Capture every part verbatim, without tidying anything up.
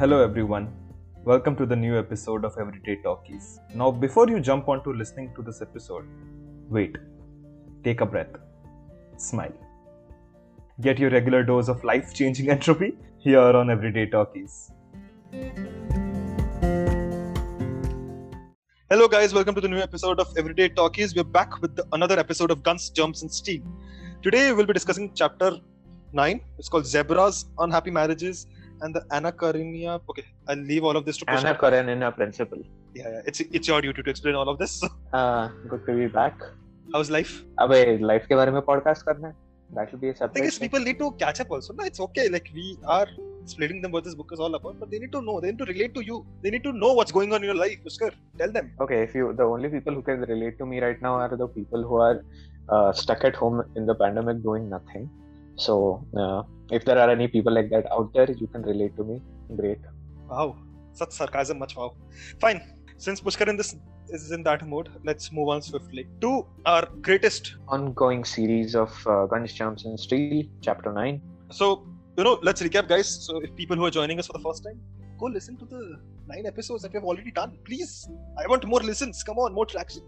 hello everyone. Welcome to the new episode of Everyday Talkies. Now, before you jump onto listening to this episode, wait, take a breath, smile. Get your regular dose of life-changing entropy here on Everyday Talkies. Hello guys, welcome to the new episode of Everyday Talkies. We're back with the, another episode of Guns, Germs and Steel. Today we'll be discussing chapter nine. It's called Zebras, Unhappy Marriages and the Anna Karenina. Okay, I'll leave all of this to Pushkar. Anna Karenina principle. Yeah, yeah, it's it's your duty to explain all of this. Uh, good to be back. How's life? Abhe, life ke bare mein podcast karna hai. That will be a separate thing. I guess people need to catch up also. No, it's okay. Like, we are explaining them what this book is all about, but they need to know. They need to relate to you. They need to know what's going on in your life. Pushkar, tell them. Okay, if you the only people who can relate to me right now are the people who are uh, stuck at home in the pandemic doing nothing. So, uh, if there are any people like that out there, you can relate to me. Great. Wow, such sarcasm, much wow. Fine. Since Pushkar in this is in that mode, let's move on swiftly to our greatest ongoing series of uh, Guns, Germs and Steel, Chapter nine. So, you know, let's recap, guys. So, if people who are joining us for the first time, go listen to the nine episodes that we have already done. Please, I want more listens. Come on, more traction.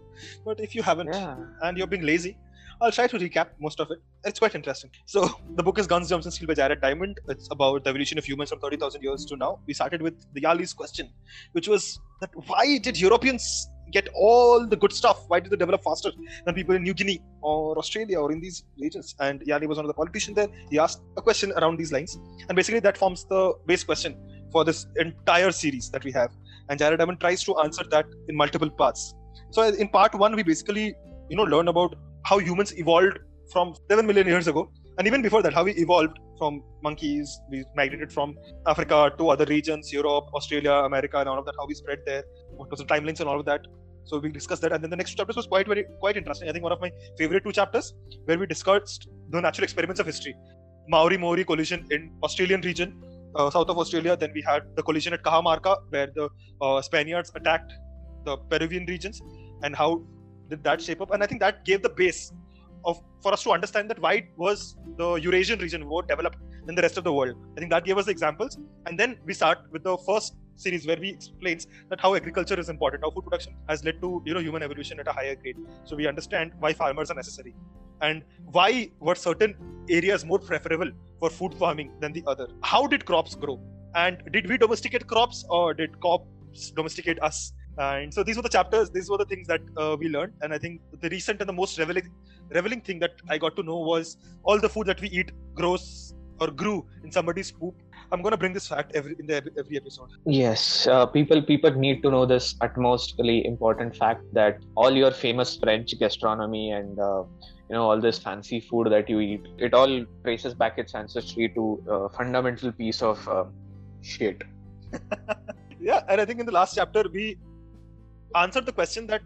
But if you haven't yeah. and you're being lazy, I'll try to recap most of it. It's quite interesting. So, the book is Guns, Germs and Steel by Jared Diamond. It's about the evolution of humans from thirty thousand years to now. We started with the Yali's question, which was that why did Europeans get all the good stuff? Why did they develop faster than people in New Guinea or Australia or in these regions? And Yali was one of the politicians there. He asked a question around these lines. And basically that forms the base question for this entire series that we have. And Jared Diamond tries to answer that in multiple parts. So in part one, we basically, you know, learn about how humans evolved from seven million years ago. And even before that, how we evolved from monkeys. We migrated from Africa to other regions, Europe, Australia, America, and all of that, how we spread there, what was the timelines and all of that. So we discussed that. And then the next chapter was quite, very, quite interesting. I think one of my favorite two chapters, where we discussed the natural experiments of history. Maori-Moriori collision in Australian region, uh, south of Australia. Then we had the collision at Cajamarca, where the uh, Spaniards attacked the Peruvian regions, and how did that shape up. And I think that gave the base of for us to understand that why was the Eurasian region more developed than the rest of the world. I think that gave us the examples. And then we start with the first series where we explains that how agriculture is important, how food production has led to, you know, human evolution at a higher grade. So we understand why farmers are necessary and why were certain areas more preferable for food farming than the other. How did crops grow? And did we domesticate crops or did crops domesticate us? And so these were the chapters, these were the things that uh, we learned. And I think the recent and the most revealing, revealing thing that I got to know was all the food that we eat grows or grew in somebody's poop. I'm going to bring this fact every in the, every episode. Yes, uh, people people need to know this utmostly important fact that all your famous French gastronomy and uh, you know all this fancy food that you eat, it all traces back its ancestry to a fundamental piece of uh, shit. Yeah, and I think in the last chapter we answered the question that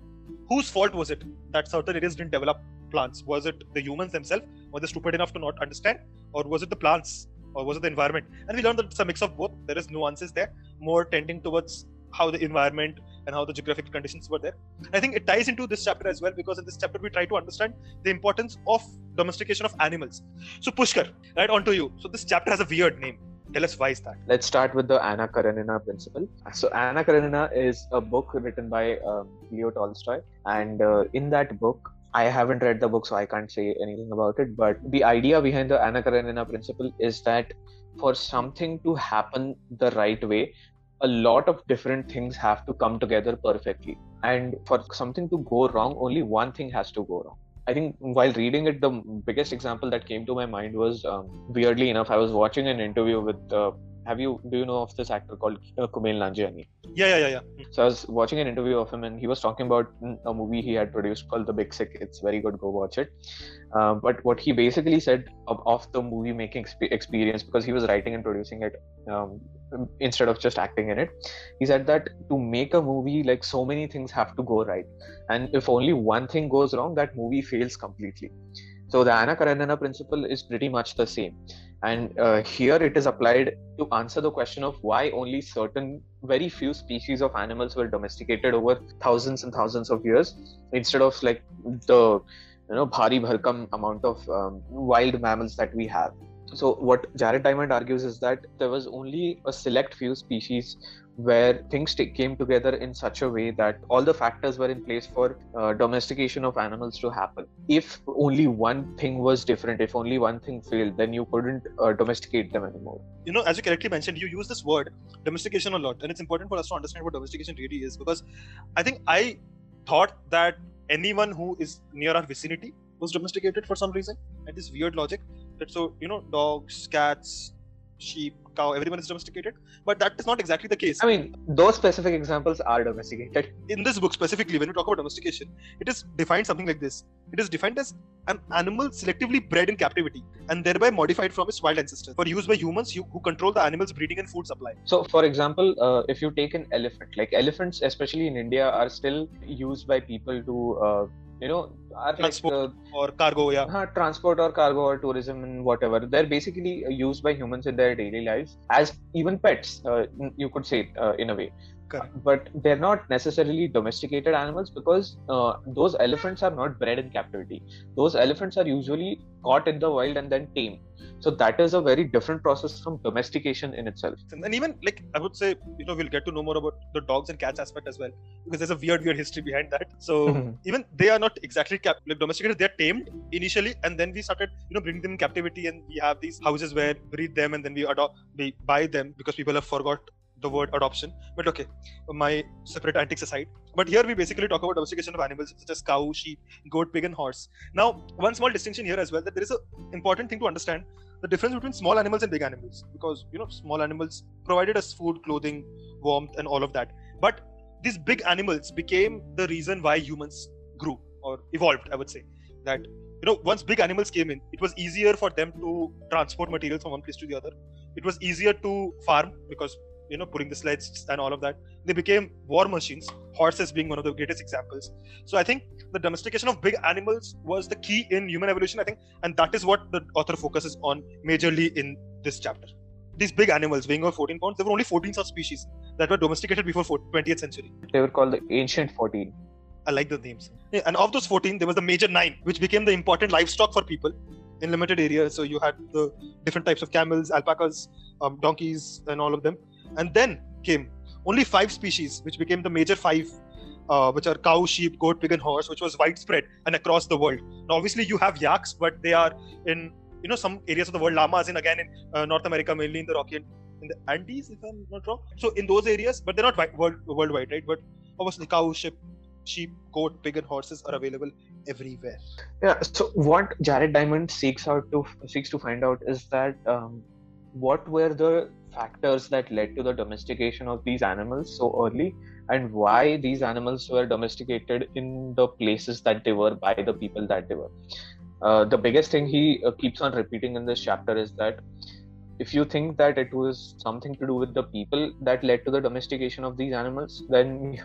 whose fault was it that certain areas didn't develop plants? Was it the humans themselves? Were they stupid enough to not understand? Or was it the plants? Or was it the environment? And we learned that it's a mix of both. There is nuances there, more tending towards how the environment and how the geographic conditions were there. I think it ties into this chapter as well, because in this chapter we try to understand the importance of domestication of animals. So Pushkar, right on to you. So this chapter has a weird name. Tell us why is that? Let's start with the Anna Karenina principle. So Anna Karenina is a book written by um, Leo Tolstoy, and uh, in that book, I haven't read the book so I can't say anything about it, but the idea behind the Anna Karenina principle is that for something to happen the right way, a lot of different things have to come together perfectly, and for something to go wrong, only one thing has to go wrong. I think while reading it, the biggest example that came to my mind was, um, weirdly enough, I was watching an interview with, uh, have you, do you know of this actor called uh, Kumail Nanjiani? Yeah, yeah, yeah, yeah. So I was watching an interview of him and he was talking about a movie he had produced called The Big Sick. It's very good, go watch it. Uh, but what he basically said of, of the movie making exp- experience, because he was writing and producing it um, instead of just acting in it, he said that to make a movie, like so many things have to go right. And if only one thing goes wrong, that movie fails completely. So the Anna Karenina principle is pretty much the same. And uh, here it is applied to answer the question of why only certain very few species of animals were domesticated over thousands and thousands of years, instead of like the, you know, bhari bharkam amount of um, wild mammals that we have. So what Jared Diamond argues is that there was only a select few species where things t- came together in such a way that all the factors were in place for uh, domestication of animals to happen. If only one thing was different, if only one thing failed, then you couldn't uh, domesticate them anymore. You know, as you correctly mentioned, you use this word domestication a lot, and it's important for us to understand what domestication really is, because I think I thought that anyone who is near our vicinity was domesticated for some reason, and this weird logic that, so, you know, dogs, cats, sheep, cow, everyone is domesticated, but that is not exactly the case. I mean, those specific examples are domesticated. In this book specifically, when we talk about domestication, it is defined something like this. It is defined as an animal selectively bred in captivity and thereby modified from its wild ancestors for use by humans who control the animal's breeding and food supply. So, for example, uh, if you take an elephant, like elephants, especially in India, are still used by people to uh, you know, are transport like, uh, or cargo, yeah. Uh, transport or cargo or tourism and whatever. They're basically used by humans in their daily lives as even pets, uh, you could say, uh, in a way. Correct. But they're not necessarily domesticated animals, because uh, those elephants are not bred in captivity. Those elephants are usually caught in the wild and then tamed. So that is a very different process from domestication in itself. And even, like, I would say, you know, we'll get to know more about the dogs and cats aspect as well, because there's a weird, weird history behind that. So mm-hmm. even they are not exactly cap- like domesticated. They're tamed initially, and then we started, you know, bringing them in captivity, and we have these houses where we breed them, and then we adopt, we buy them, because people have forgot the word adoption. But okay, my separate antics aside, but here we basically talk about domestication of animals such as cow, sheep, goat, pig and horse. Now, one small distinction here as well, that there is an important thing to understand, the difference between small animals and big animals, because, you know, small animals provided us food, clothing, warmth and all of that, but these big animals became the reason why humans grew or evolved. I would say that, you know, once big animals came in, it was easier for them to transport materials from one place to the other. It was easier to farm because, you know, pulling the sleds and all of that. They became war machines, horses being one of the greatest examples. So I think the domestication of big animals was the key in human evolution, I think, and that is what the author focuses on majorly in this chapter. These big animals weighing over fourteen pounds, there were only fourteen such species that were domesticated before twentieth century. They were called the ancient fourteen. I like the names. Yeah, and of those fourteen, there was the major nine, which became the important livestock for people in limited areas. So you had the different types of camels, alpacas, um, donkeys, and all of them. And then came only five species, which became the major five, uh, which are cow, sheep, goat, pig and horse, which was widespread and across the world. Now, obviously you have yaks, but they are in, you know, some areas of the world. Llamas in, again, in uh, North America, mainly in the Rocky and in the Andes, if I'm not wrong. So in those areas, but they're not wi- world, worldwide, right? But obviously cow, sheep, sheep, goat, pig and horses are available everywhere. Yeah. So what Jared Diamond seeks out to, seeks to find out is that um, what were the factors that led to the domestication of these animals so early, and why these animals were domesticated in the places that they were by the people that they were. Uh, the biggest thing he uh, keeps on repeating in this chapter is that if you think that it was something to do with the people that led to the domestication of these animals, then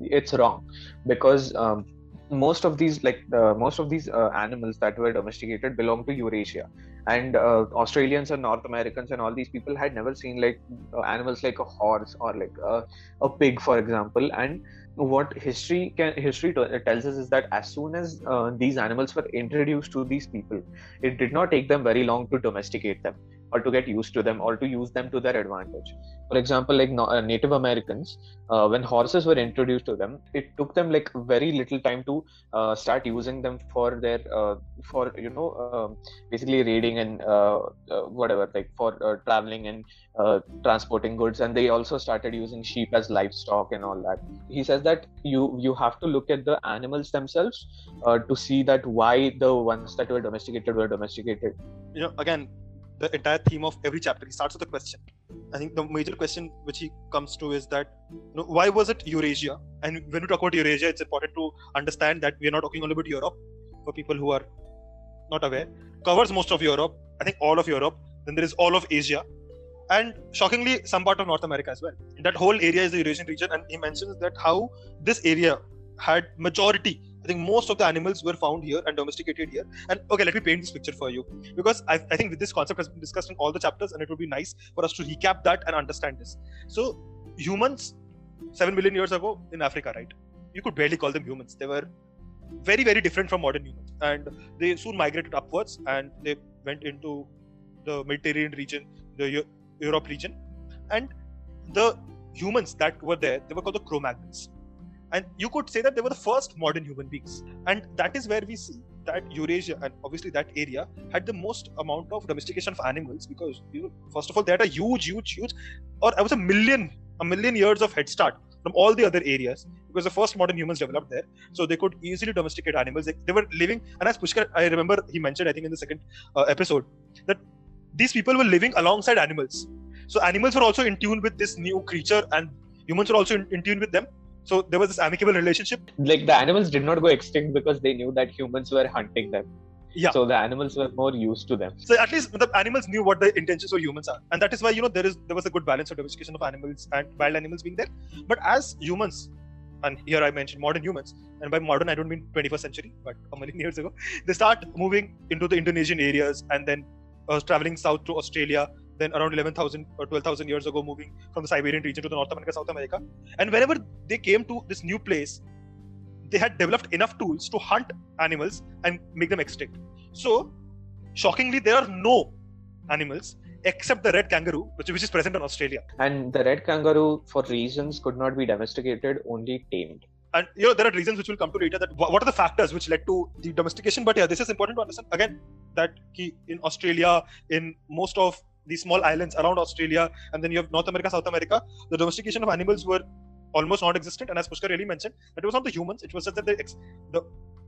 it's wrong, because um, most of these like uh, most of these uh, animals that were domesticated belong to Eurasia, and uh, Australians and North Americans and all these people had never seen like uh, animals like a horse or like a, a pig, for example. And what history can history t- tells us is that as soon as uh, these animals were introduced to these people, it did not take them very long to domesticate them or to get used to them or to use them to their advantage. For example, like no, uh, Native Americans, uh, when horses were introduced to them, it took them like very little time to uh, start using them for their uh, for you know uh, basically raiding and uh, uh, whatever, like for uh, traveling and uh, transporting goods. And they also started using sheep as livestock and all that. He says that you you have to look at the animals themselves uh, to see that why the ones that were domesticated were domesticated. You know, again, the entire theme of every chapter, he starts with a question. I think the major question which he comes to is that, you know, why was it Eurasia? And when we talk about Eurasia, it's important to understand that we are not talking only about Europe, for people who are not aware. Covers most of Europe, I think all of Europe. Then there is all of Asia, and shockingly some part of North America as well. That whole area is the Eurasian region, and he mentions that how this area had majority, I think most of the animals were found here and domesticated here. And okay, let me paint this picture for you, because I, I think this concept has been discussed in all the chapters, and it would be nice for us to recap that and understand this. So humans, seven million years ago in Africa, right? You could barely call them humans. They were very, very different from modern humans, and they soon migrated upwards and they went into the Mediterranean region, the Euro- Europe region. And the humans that were there, they were called the Cro-Magnons. And you could say that they were the first modern human beings. And that is where we see that Eurasia, and obviously that area, had the most amount of domestication of animals, because, you know, first of all, they had a huge, huge, huge, or I was a million, a million years of head start from all the other areas, because the first modern humans developed there. So they could easily domesticate animals. They, they were living, and as Pushkar, I remember he mentioned, I think in the second uh, episode, that these people were living alongside animals. So animals were also in tune with this new creature, and humans were also in, in tune with them. So there was this amicable relationship. Like, the animals did not go extinct because they knew that humans were hunting them. Yeah. So the animals were more used to them. So at least the animals knew what the intentions of humans are. And that is why, you know, there is there was a good balance of domestication of animals and wild animals being there. But as humans, and here I mentioned modern humans, and by modern I don't mean twenty-first century, but a million years ago, they start moving into the Indonesian areas, and then uh, traveling south to Australia, then around eleven thousand or twelve thousand years ago, moving from the Siberian region to the North America, South America. And whenever they came to this new place, they had developed enough tools to hunt animals and make them extinct. So, shockingly, there are no animals except the red kangaroo, which, which is present in Australia. And the red kangaroo, for reasons, could not be domesticated, only tamed. And, you know, there are reasons which we'll come to later, that what are the factors which led to the domestication. But yeah, this is important to understand again, that in Australia, in most of these small islands around Australia, and then you have North America, South America, the domestication of animals were almost non-existent. And as Pushkar really mentioned, that it was not the humans, it was just that the, ex- the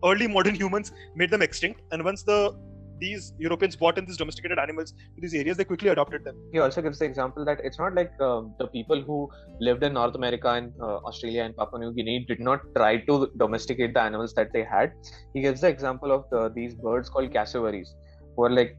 early modern humans made them extinct. And once the these Europeans brought in these domesticated animals to these areas, they quickly adopted them. He also gives the example that it's not like uh, the people who lived in North America and uh, Australia and Papua New Guinea did not try to domesticate the animals that they had. He gives the example of the, these birds called cassowaries, who are like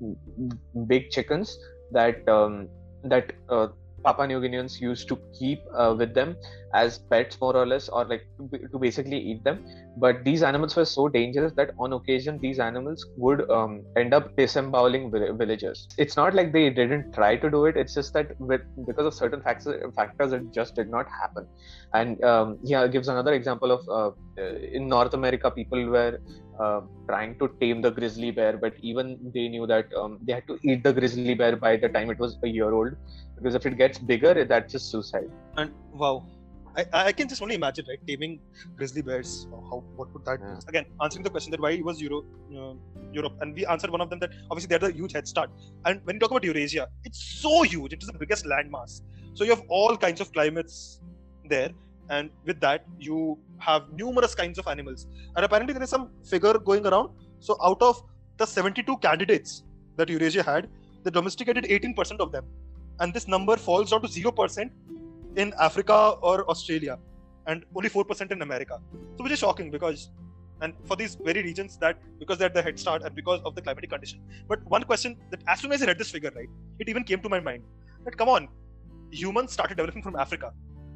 big chickens that um, that uh, Papua New Guineans used to keep uh, with them as pets, more or less, or like to, to basically eat them. But these animals were so dangerous that on occasion these animals would um, end up disemboweling villagers. It's not like they didn't try to do it, it's just that with because of certain factors, it just did not happen. And um, yeah, gives another example of uh, in North America, people were uh, trying to tame the grizzly bear, but even they knew that um, they had to eat the grizzly bear by the time it was a year old, because if it gets bigger, that's just suicide. And wow, I, I can just only imagine, right? Taming grizzly bears. How? What would that? Yeah. Again, answering the question that why was Euro, uh, Europe, and we answered one of them, that obviously they had a huge head start. And when you talk about Eurasia, it's so huge. It is the biggest landmass. So you have all kinds of climates there, and with that you have numerous kinds of animals. And apparently there is some figure going around. So out of the seventy-two candidates that Eurasia had, they domesticated eighteen percent of them, and this number falls down to zero percent. In Africa or Australia, and only four percent in America. So which is shocking, because, and for these very regions, that because they had the head start and because of the climatic condition. But one question that, as soon as I read this figure, right, it even came to my mind, that come on, humans started developing from Africa,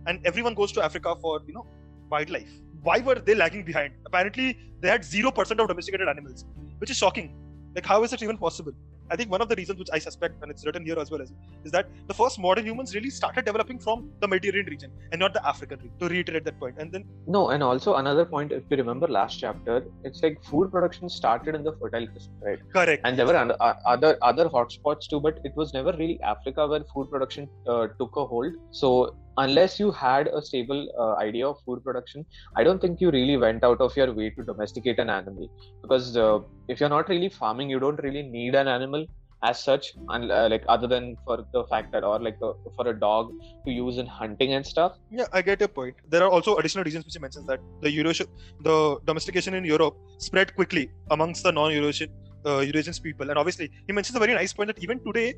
and everyone goes to Africa for, you know, wildlife. Why were they lagging behind? Apparently they had zero percent of domesticated animals, which is shocking. Like, how is it even possible? I think one of the reasons, which I suspect, and it's written here as well, is, is that the first modern humans really started developing from the Mediterranean region and not the African region, to reiterate that point. And then no, and also another point, if you remember last chapter, it's like food production started in the Fertile Crescent, right? Correct. And there were other other, other hotspots too, but it was never really Africa where food production uh, took a hold. So unless you had a stable uh, idea of food production, I don't think you really went out of your way to domesticate an animal, because uh, if you're not really farming, you don't really need an animal as such, and, uh, like, other than for the fact that, or like uh, for a dog to use in hunting and stuff. Yeah, I get your point. There are also additional reasons which he mentions, that the Eurasia, the domestication in Europe spread quickly amongst the non-Eurasian uh, Eurasian people, and obviously he mentions a very nice point, that even today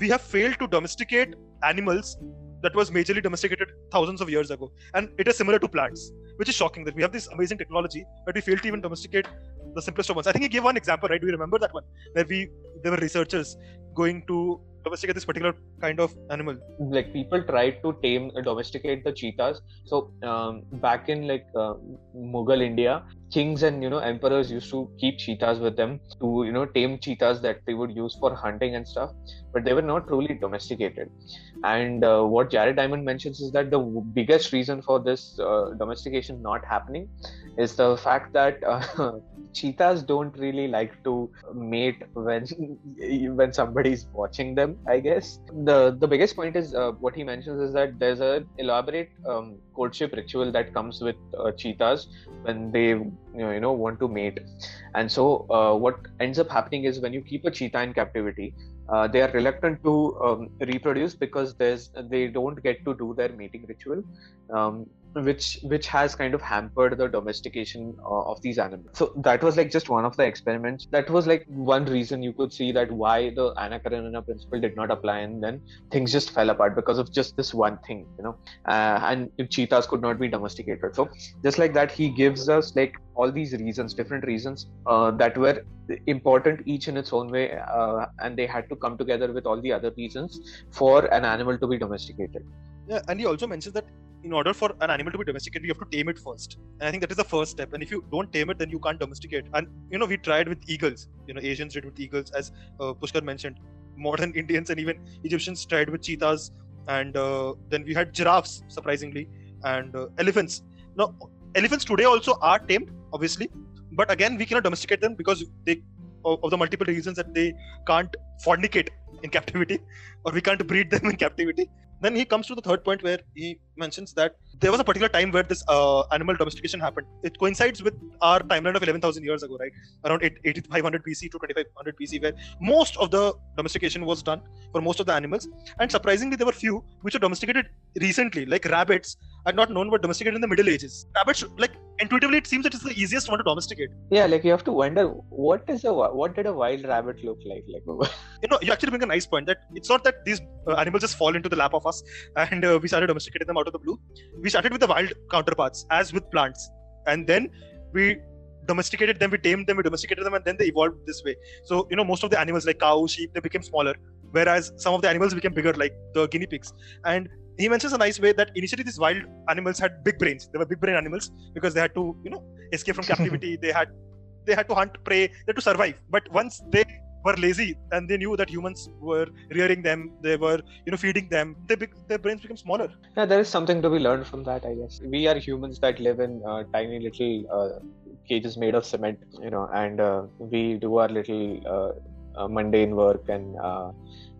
we have failed to domesticate animals that was majorly domesticated thousands of years ago. And it is similar to plants, which is shocking, that we have this amazing technology, but we fail to even domesticate the simplest of ones. I think he gave one example, right? Do you remember that one? Where we there were researchers going to domesticate this particular kind of animal. Like, people tried to tame, domesticate the cheetahs. So um, back in like uh, Mughal India, kings and, you know, emperors used to keep cheetahs with them to, you know, tame cheetahs that they would use for hunting and stuff, but they were not truly domesticated. And uh, what Jared Diamond mentions is that the biggest reason for this uh, domestication not happening is the fact that uh, cheetahs don't really like to mate when when somebody's watching them, I guess. The the biggest point is uh, what he mentions is that there's an elaborate um, courtship ritual that comes with uh, cheetahs when they you know, you know want to mate. And so uh, what ends up happening is when you keep a cheetah in captivity, Uh, they are reluctant to um, reproduce because there's they don't get to do their mating ritual, um, which which has kind of hampered the domestication uh, of these animals. So that was like just one of the experiments. That was like one reason you could see that why the Anna Karenina principle did not apply, and then things just fell apart because of just this one thing, you know. Uh, and cheetahs could not be domesticated. So just like that, he gives us like all these reasons, different reasons uh, that were important each in its own way, uh, and they had to come together with all the other reasons for an animal to be domesticated. Yeah, and he also mentions that in order for an animal to be domesticated, you have to tame it first. And I think that is the first step. And if you don't tame it, then you can't domesticate. And, you know, we tried with eagles. You know, Asians did with eagles, as uh, Pushkar mentioned. Modern Indians and even Egyptians tried with cheetahs. And uh, then we had giraffes, surprisingly, and uh, elephants. Now, elephants today also are tamed, obviously. But again, we cannot domesticate them because they, of the multiple reasons that they can't fornicate in captivity, or we can't breed them in captivity. Then he comes to the third point where he mentions that there was a particular time where this uh, animal domestication happened. It coincides with our timeline of eleven thousand years ago, right? Around eighty-five hundred B C to twenty-five hundred B C, where most of the domestication was done for most of the animals. And surprisingly, there were few which were domesticated recently, like rabbits are not known but domesticated in the Middle Ages. Rabbits, like intuitively, it seems that it's the easiest one to domesticate. Yeah, like you have to wonder, what is a what did a wild rabbit look like? Like, you know, you actually bring a nice point that it's not that these uh, animals just fall into the lap of us and uh, we started domesticating them out of the blue. We started with the wild counterparts, as with plants, and then we domesticated them, we tamed them, we domesticated them, and then they evolved this way. So, you know, most of the animals like cows, sheep, they became smaller, whereas some of the animals became bigger, like the guinea pigs. And he mentions a nice way that initially these wild animals had big brains. They were big brain animals because they had to, you know, escape from captivity. They had, they had to hunt prey. They had to survive. But once they were lazy and they knew that humans were rearing them, they were, you know, feeding them, They be- their brains became smaller. Yeah, there is something to be learned from that, I guess. We are humans that live in uh, tiny little uh, cages made of cement, you know, and uh, we do our little uh, uh, mundane work and uh,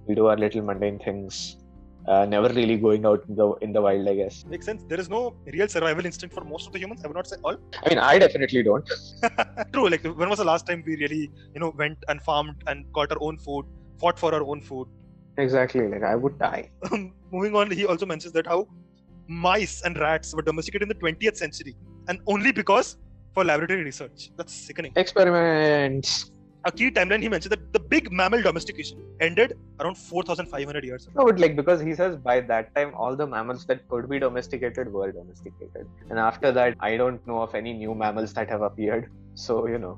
we do our little mundane things. Uh, never really going out in the, in the wild, I guess. Makes sense. There is no real survival instinct for most of the humans. I would not say all. I mean, I definitely don't. True. Like, when was the last time we really, you know, went and farmed and got our own food, fought for our own food? Exactly. Like, I would die. Moving on, he also mentions that how mice and rats were domesticated in the twentieth century, and only because for laboratory research. That's sickening. Experiments. A key timeline he mentioned that the big mammal domestication ended around four thousand five hundred years ago. No, but like, because he says by that time all the mammals that could be domesticated were domesticated, and after that I don't know of any new mammals that have appeared. So, you know.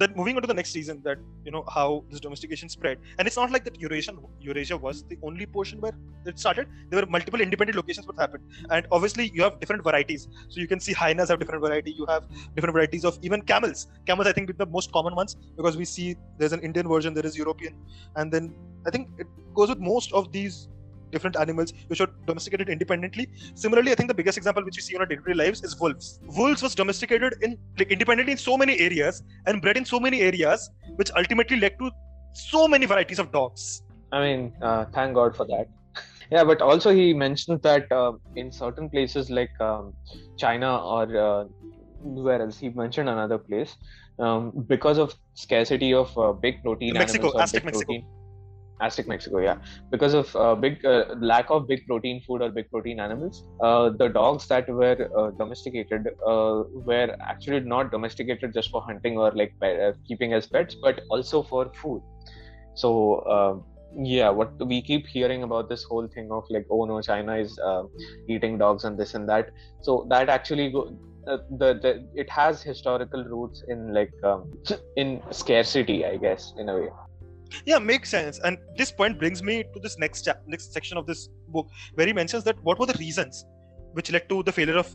Then moving on to the next reason that, you know, how this domestication spread, and it's not like that Eurasian Eurasia was the only portion where it started. There were multiple independent locations where it happened, and obviously you have different varieties. So you can see hyenas have different variety. You have different varieties of even camels. Camels, I think, are the most common ones because we see there's an Indian version, there is European, and then I think it goes with most of these different animals which are domesticated independently. Similarly, I think the biggest example which we see in our day-to-day lives is wolves. Wolves was domesticated in like, independently in so many areas and bred in so many areas, which ultimately led to so many varieties of dogs. I mean, uh, thank God for that. Yeah, but also he mentioned that uh, in certain places like um, China or uh, where else, he mentioned another place, um, because of scarcity of uh, big protein Mexico, animals. Aztec, Mexico. Protein, Aztec Mexico, yeah. Because of uh, big uh, lack of big protein food or big protein animals, uh, the dogs that were uh, domesticated uh, were actually not domesticated just for hunting or like uh, keeping as pets, but also for food. So uh, yeah, what we keep hearing about this whole thing of like, oh no, China is uh, eating dogs and this and that. So that actually go- Uh, the, the it has historical roots in like um, in scarcity, I guess, in a way. Yeah, makes sense. And this point brings me to this next chap- next section of this book, where he mentions that what were the reasons which led to the failure of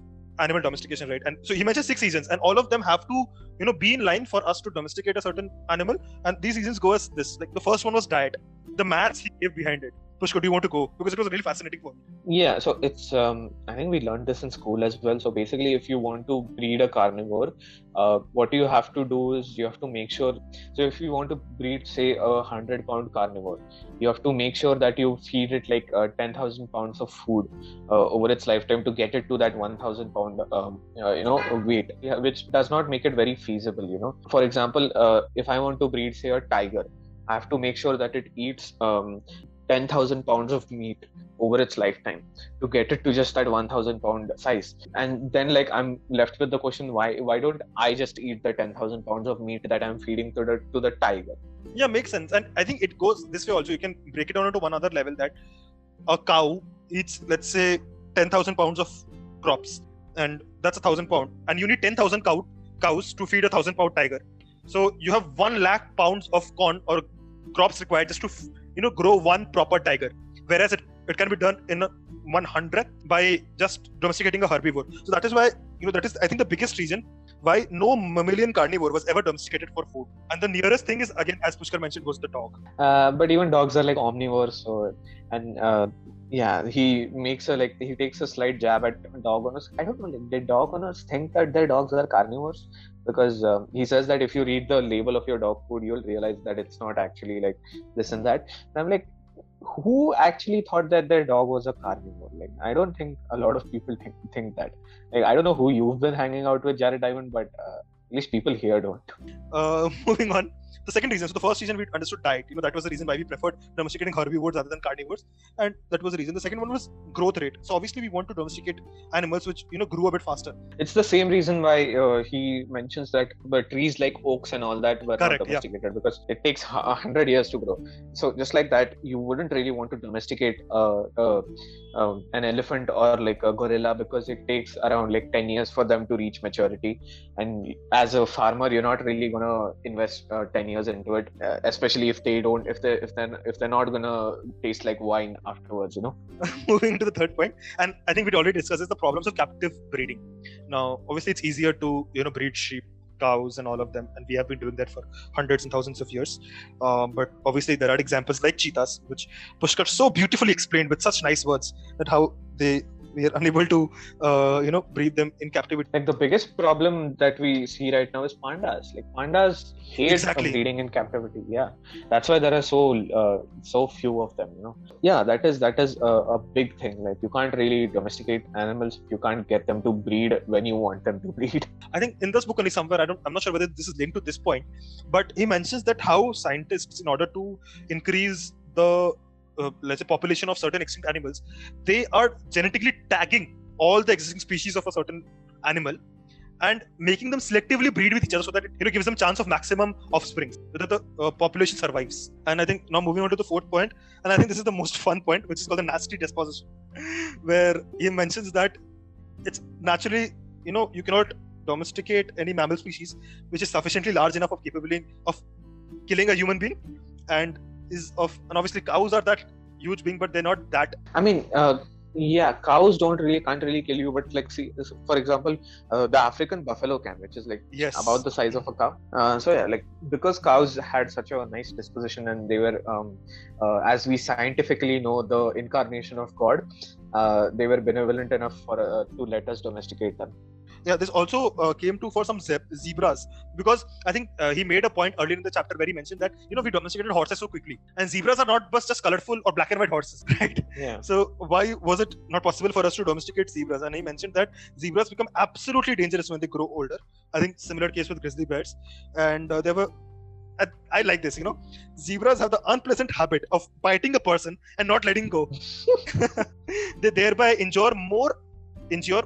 animal domestication, right? And so he mentions six reasons, and all of them have to, you know, be in line for us to domesticate a certain animal. And these reasons go as this: like the first one was diet. the maths he gave behind it. Pushkar, do you want to go? Because it was really fascinating for me. Yeah, so it's, um, I think we learned this in school as well. So basically, if you want to breed a carnivore, uh, what you have to do is you have to make sure, so if you want to breed, say, a hundred pound carnivore, you have to make sure that you feed it like uh, ten thousand pounds of food uh, over its lifetime to get it to that one thousand pound, um, uh, you know, weight, which does not make it very feasible, you know. For example, uh, if I want to breed, say, a tiger, I have to make sure that it eats um, ten thousand pounds of meat over its lifetime to get it to just that one thousand pound size. And then like I'm left with the question, why why don't I just eat the ten thousand pounds of meat that I'm feeding to the to the tiger? Yeah, makes sense. And I think it goes this way also. You can break it down into one other level that a cow eats, let's say, ten thousand pounds of crops, and that's a thousand pound. And you need ten thousand cow cows to feed a thousand pound tiger. So you have one lakh pounds of corn or crops required just to f- you know, grow one proper tiger, whereas it, it can be done in one hundredth by just domesticating a herbivore. So that is why, you know, that is, I think, the biggest reason why no mammalian carnivore was ever domesticated for food. And the nearest thing is, again, as Pushkar mentioned, was the dog. Uh, but even dogs are like omnivores. So, and uh, yeah, he makes a like, he takes a slight jab at dog owners. I don't know, like, did dog owners think that their dogs are carnivores? Because uh, he says that if you read the label of your dog food, you'll realize that it's not actually like this and that. And I'm like, who actually thought that their dog was a carnivore? Like, I don't think a lot of people think, think that. Like, I don't know who you've been hanging out with, Jared Diamond, but uh, at least people here don't. Uh, moving on, the second reason. So the first reason we understood diet. You know, that was the reason why we preferred domesticating herbivores rather than carnivores, and that was the reason. The second one was growth rate. So obviously we want to domesticate animals which, you know, grew a bit faster. It's the same reason why uh, he mentions that the trees like oaks and all that were Correct, not domesticated yeah. because it takes a hundred years to grow. So just like that, you wouldn't really want to domesticate uh, uh, um, an elephant or like a gorilla because it takes around like ten years for them to reach maturity, and as a farmer, you're not really gonna invest uh, ten years. Into it, uh, especially if they don't, if they, if they, if they're not gonna taste like wine afterwards, you know. Moving to the third point, and I think we'd already discussed is the problems of captive breeding. Now, obviously, it's easier to, you know, breed sheep, cows, and all of them, and we have been doing that for hundreds and thousands of years. Um, but obviously, there are examples like cheetahs, which Pushkar so beautifully explained with such nice words that how they. We are unable to, uh, you know, breed them in captivity. Like the biggest problem that we see right now is pandas. Like pandas hate exactly. breeding in captivity. Yeah, that's why there are so uh, so few of them. You know. Yeah, that is that is a, a big thing. Like you can't really domesticate animals. You can't get them to breed when you want them to breed. I think in this book only somewhere I don't. I'm not sure whether this is linked to this point, but he mentions that how scientists, in order to increase the Uh, let's say population of certain extinct animals, they are genetically tagging all the existing species of a certain animal and making them selectively breed with each other so that it, you know, gives them chance of maximum offspring, so that the uh, population survives. And I think now moving on to the fourth point, and I think this is the most fun point, which is called the nasty disposition, where he mentions that it's naturally, you know, you cannot domesticate any mammal species which is sufficiently large enough of capability of killing a human being, and is of and obviously cows are that huge being, but they're not that. I mean, uh, yeah, cows don't really can't really kill you, but like, see, for example, uh, the African buffalo can, which is like yes. about the size of a cow. Uh, so yeah, like because cows had such a nice disposition, and they were, um, uh, as we scientifically know, the incarnation of God. Uh, they were benevolent enough for uh, to let us domesticate them. Yeah, this also uh, came to for some ze- zebras, because I think uh, he made a point earlier in the chapter where he mentioned that, you know, we domesticated horses so quickly, and zebras are not just colorful or black and white horses, right? Yeah. So why was it not possible for us to domesticate zebras? And he mentioned that zebras become absolutely dangerous when they grow older. I think similar case with grizzly bears, and uh, there were. I like this, you know, zebras have the unpleasant habit of biting a person and not letting go. They thereby injure more, injure,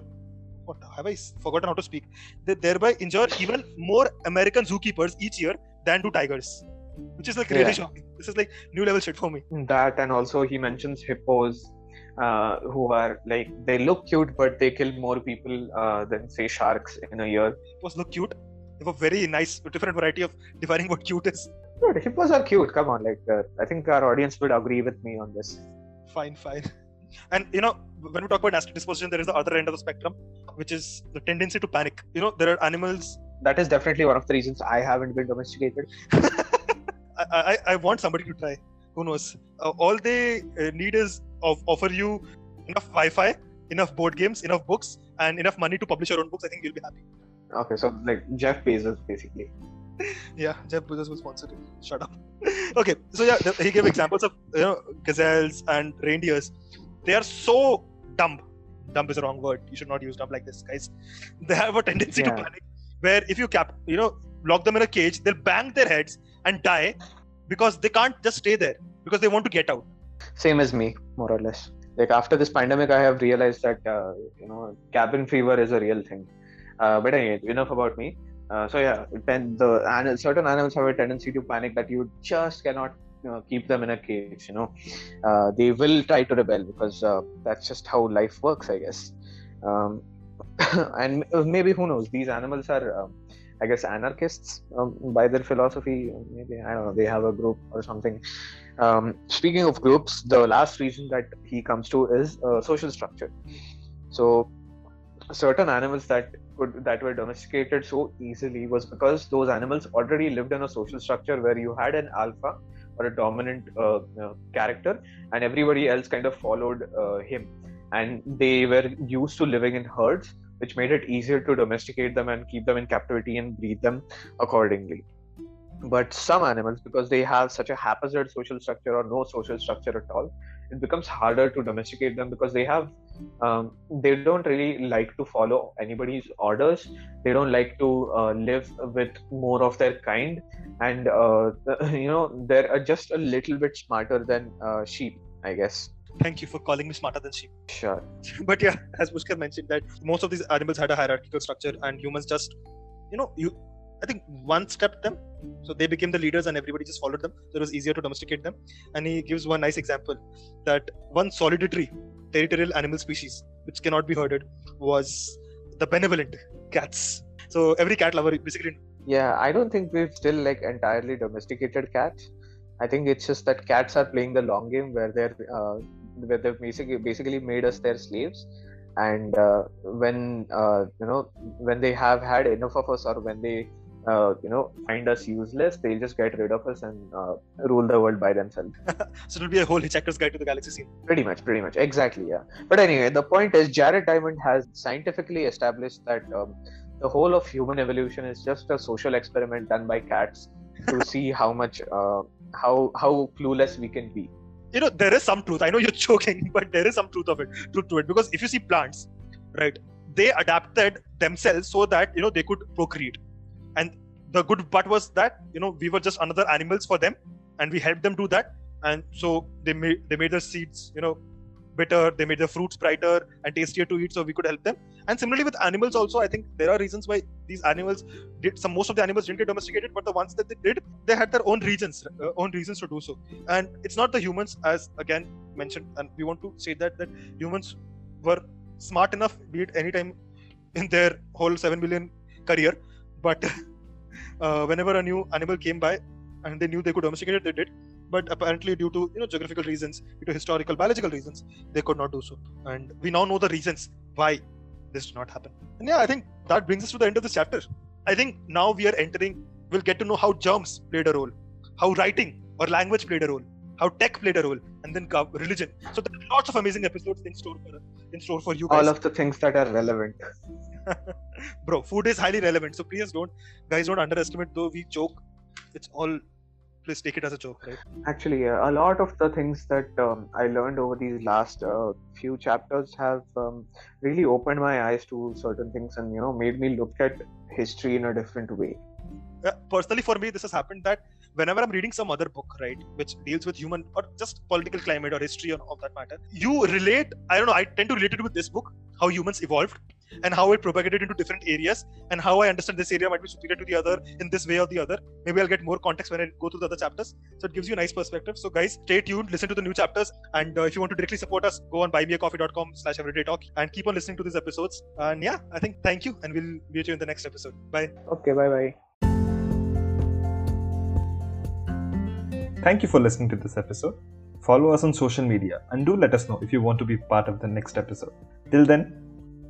what have I forgotten how to speak? They thereby injure even more American zookeepers each year than do tigers, which is like really yeah. shocking. This is like new level shit for me. That, and also he mentions hippos. Uh, who are like, they look cute, but they kill more people uh, than say sharks in a year. Hippos look cute. They have a very nice, different variety of defining what cute is. Dude, hippos are cute. Come on, like uh, I think our audience would agree with me on this. Fine, fine. And you know, when we talk about nasty disposition, there is the other end of the spectrum, which is the tendency to panic. You know, there are animals. That is definitely one of the reasons I haven't been domesticated. I, I I want somebody to try. Who knows? Uh, all they need is of offer you enough Wi-Fi, enough board games, enough books, and enough money to publish your own books. I think you'll be happy. Okay, so like Jeff Bezos, basically. Yeah, Jeff Bezos will sponsor him. Shut up. Okay, so yeah, he gave examples of, you know, gazelles and reindeers. They are so dumb. Dumb is the wrong word. You should not use dumb like this, guys. They have a tendency yeah. to panic. Where if you cap, you know, lock them in a cage, they'll bang their heads and die because they can't just stay there because they want to get out. Same as me, more or less. Like after this pandemic, I have realized that uh, you know, cabin fever is a real thing. Uh, but anyway, enough about me. Uh, so yeah, the animal, certain animals have a tendency to panic that you just cannot, you know, keep them in a cage. You know, uh, they will try to rebel because uh, that's just how life works, I guess. Um, and maybe, who knows? These animals are, um, I guess, anarchists um, by their philosophy. Maybe, I don't know. They have a group or something. Um, speaking of groups, the last reason that he comes to is uh, social structure. So certain animals that could that were domesticated so easily was because those animals already lived in a social structure where you had an alpha or a dominant uh, uh, character, and everybody else kind of followed uh, him, and they were used to living in herds, which made it easier to domesticate them and keep them in captivity and breed them accordingly. But some animals, because they have such a haphazard social structure or no social structure at all, it becomes harder to domesticate them because they have um, they don't really like to follow anybody's orders. They don't like to uh, live with more of their kind, and uh, you know, they're just a little bit smarter than uh, sheep, I guess. Thank you for calling me smarter than sheep. Sure. But yeah, as Pushkar mentioned, that most of these animals had a hierarchical structure, and humans just, you know, you I think one stepped them, so they became the leaders and everybody just followed them, so it was easier to domesticate them. And he gives one nice example that one solitary territorial animal species which cannot be herded was the benevolent cats. So every cat lover basically. Yeah, I don't think we've still like entirely domesticated cats. I think it's just that cats are playing the long game where they're uh, where they've basically basically made us their slaves. And uh, when uh, you know when they have had enough of us, or when they Uh, you know, find us useless, they'll just get rid of us and uh, rule the world by themselves. So it'll be a whole Hitchhiker's Guide to the Galaxy scene. Pretty much, pretty much, exactly, yeah. But anyway, the point is, Jared Diamond has scientifically established that um, the whole of human evolution is just a social experiment done by cats to see how much, uh, how how clueless we can be. You know, there is some truth. I know you're joking, but there is some truth of it, truth to it. Because if you see plants, right, they adapted themselves so that, you know, they could procreate. And the good part was that, you know, we were just another animals for them, and we helped them do that. And so they made they made their seeds, you know, bitter. They made their fruits brighter and tastier to eat, so we could help them. And similarly with animals also, I think there are reasons why these animals did some. Most of the animals didn't get domesticated, but the ones that they did, they had their own reasons, uh, own reasons to do so. And it's not the humans, as again mentioned, and we want to say that that humans were smart enough, be it any time in their whole seven billion career. But uh, whenever a new animal came by and they knew they could domesticate it, they did. But apparently due to, you know, geographical reasons, due to historical, biological reasons, they could not do so. And we now know the reasons why this did not happen. And yeah, I think that brings us to the end of this chapter. I think now we are entering, we'll get to know how germs played a role, how writing or language played a role, how tech played a role, and then religion. So there are lots of amazing episodes in store for, in store for you guys. All of the things that are relevant. Bro, food is highly relevant, so please don't, guys, don't underestimate. Though we joke, it's all, please take it as a joke, right? Actually, uh, a lot of the things that um, I learned over these last uh, few chapters have um, really opened my eyes to certain things, and, you know, made me look at history in a different way. Uh, personally, for me, this has happened that whenever I'm reading some other book, right, which deals with human or just political climate or history or all that matter, you relate, I don't know, I tend to relate it with this book, how humans evolved and how it propagated into different areas, and how I understand this area might be superior to the other in this way or the other. Maybe I'll get more context when I go through the other chapters. So it gives you a nice perspective. So guys, stay tuned, listen to the new chapters. And uh, if you want to directly support us, go on buy me a coffee dot com slash everyday talk and keep on listening to these episodes. And yeah, I think thank you. And we'll meet you in the next episode. Bye. Okay, bye-bye. Thank you for listening to this episode. Follow us on social media and do let us know if you want to be part of the next episode. Till then,